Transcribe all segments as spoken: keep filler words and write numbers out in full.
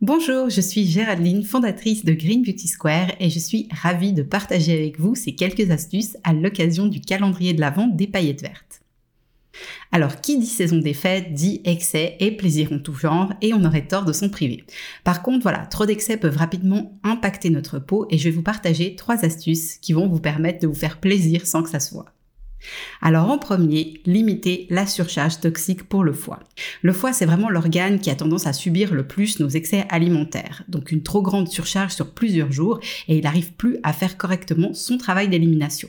Bonjour, je suis Géraldine, fondatrice de Green Beauty Square et je suis ravie de partager avec vous ces quelques astuces à l'occasion du calendrier de l'Avent des paillettes vertes. Alors, qui dit saison des fêtes, dit excès et plaisir en tout genre, et on aurait tort de s'en priver. Par contre, voilà, trop d'excès peuvent rapidement impacter notre peau et je vais vous partager trois astuces qui vont vous permettre de vous faire plaisir sans que ça se voie. Alors en premier, limiter la surcharge toxique pour le foie. Le foie, c'est vraiment l'organe qui a tendance à subir le plus nos excès alimentaires, donc une trop grande surcharge sur plusieurs jours et il n'arrive plus à faire correctement son travail d'élimination.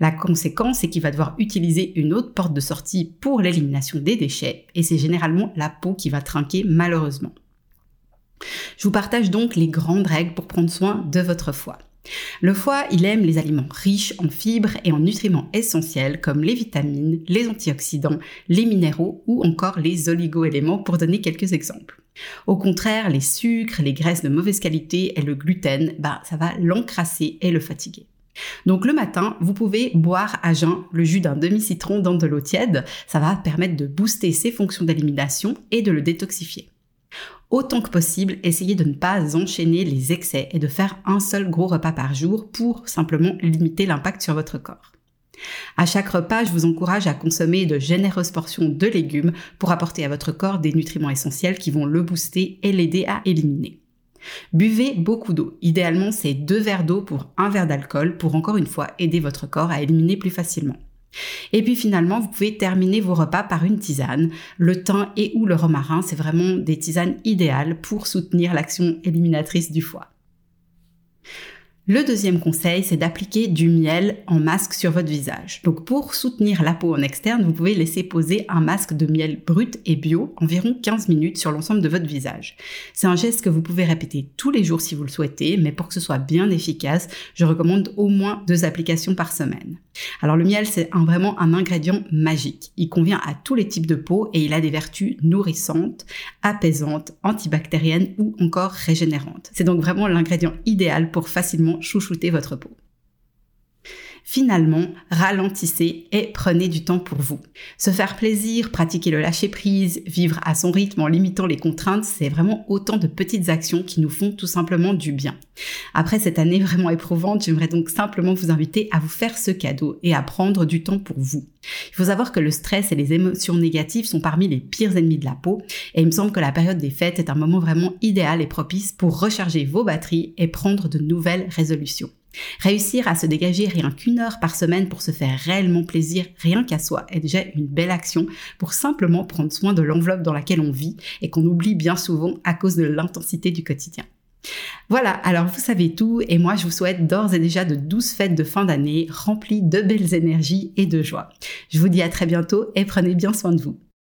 La conséquence, c'est qu'il va devoir utiliser une autre porte de sortie pour l'élimination des déchets et c'est généralement la peau qui va trinquer malheureusement. Je vous partage donc les grandes règles pour prendre soin de votre foie. Le foie, il aime les aliments riches en fibres et en nutriments essentiels comme les vitamines, les antioxydants, les minéraux ou encore les oligo-éléments pour donner quelques exemples. Au contraire, les sucres, les graisses de mauvaise qualité et le gluten, bah, ça va l'encrasser et le fatiguer. Donc le matin, vous pouvez boire à jeun le jus d'un demi-citron dans de l'eau tiède, ça va permettre de booster ses fonctions d'élimination et de le détoxifier. Autant que possible, essayez de ne pas enchaîner les excès et de faire un seul gros repas par jour pour simplement limiter l'impact sur votre corps. À chaque repas, je vous encourage à consommer de généreuses portions de légumes pour apporter à votre corps des nutriments essentiels qui vont le booster et l'aider à éliminer. Buvez beaucoup d'eau. Idéalement, c'est deux verres d'eau pour un verre d'alcool pour encore une fois aider votre corps à éliminer plus facilement. Et puis finalement, vous pouvez terminer vos repas par une tisane. Le thym et ou le romarin, c'est vraiment des tisanes idéales pour soutenir l'action éliminatrice du foie. Le deuxième conseil, c'est d'appliquer du miel en masque sur votre visage. Donc pour soutenir la peau en externe, vous pouvez laisser poser un masque de miel brut et bio environ quinze minutes sur l'ensemble de votre visage. C'est un geste que vous pouvez répéter tous les jours si vous le souhaitez, mais pour que ce soit bien efficace, je recommande au moins deux applications par semaine. Alors le miel, c'est un, vraiment un ingrédient magique. Il convient à tous les types de peau et il a des vertus nourrissantes, apaisantes, antibactériennes ou encore régénérantes. C'est donc vraiment l'ingrédient idéal pour facilement chouchouter votre peau. Finalement, ralentissez et prenez du temps pour vous. Se faire plaisir, pratiquer le lâcher-prise, vivre à son rythme en limitant les contraintes, c'est vraiment autant de petites actions qui nous font tout simplement du bien. Après cette année vraiment éprouvante, j'aimerais donc simplement vous inviter à vous faire ce cadeau et à prendre du temps pour vous. Il faut savoir que le stress et les émotions négatives sont parmi les pires ennemis de la peau et il me semble que la période des fêtes est un moment vraiment idéal et propice pour recharger vos batteries et prendre de nouvelles résolutions. Réussir à se dégager rien qu'une heure par semaine pour se faire réellement plaisir rien qu'à soi est déjà une belle action pour simplement prendre soin de l'enveloppe dans laquelle on vit et qu'on oublie bien souvent à cause de l'intensité du quotidien. Voilà, alors vous savez tout et moi je vous souhaite d'ores et déjà de douces fêtes de fin d'année remplies de belles énergies et de joie. Je vous dis à très bientôt et prenez bien soin de vous.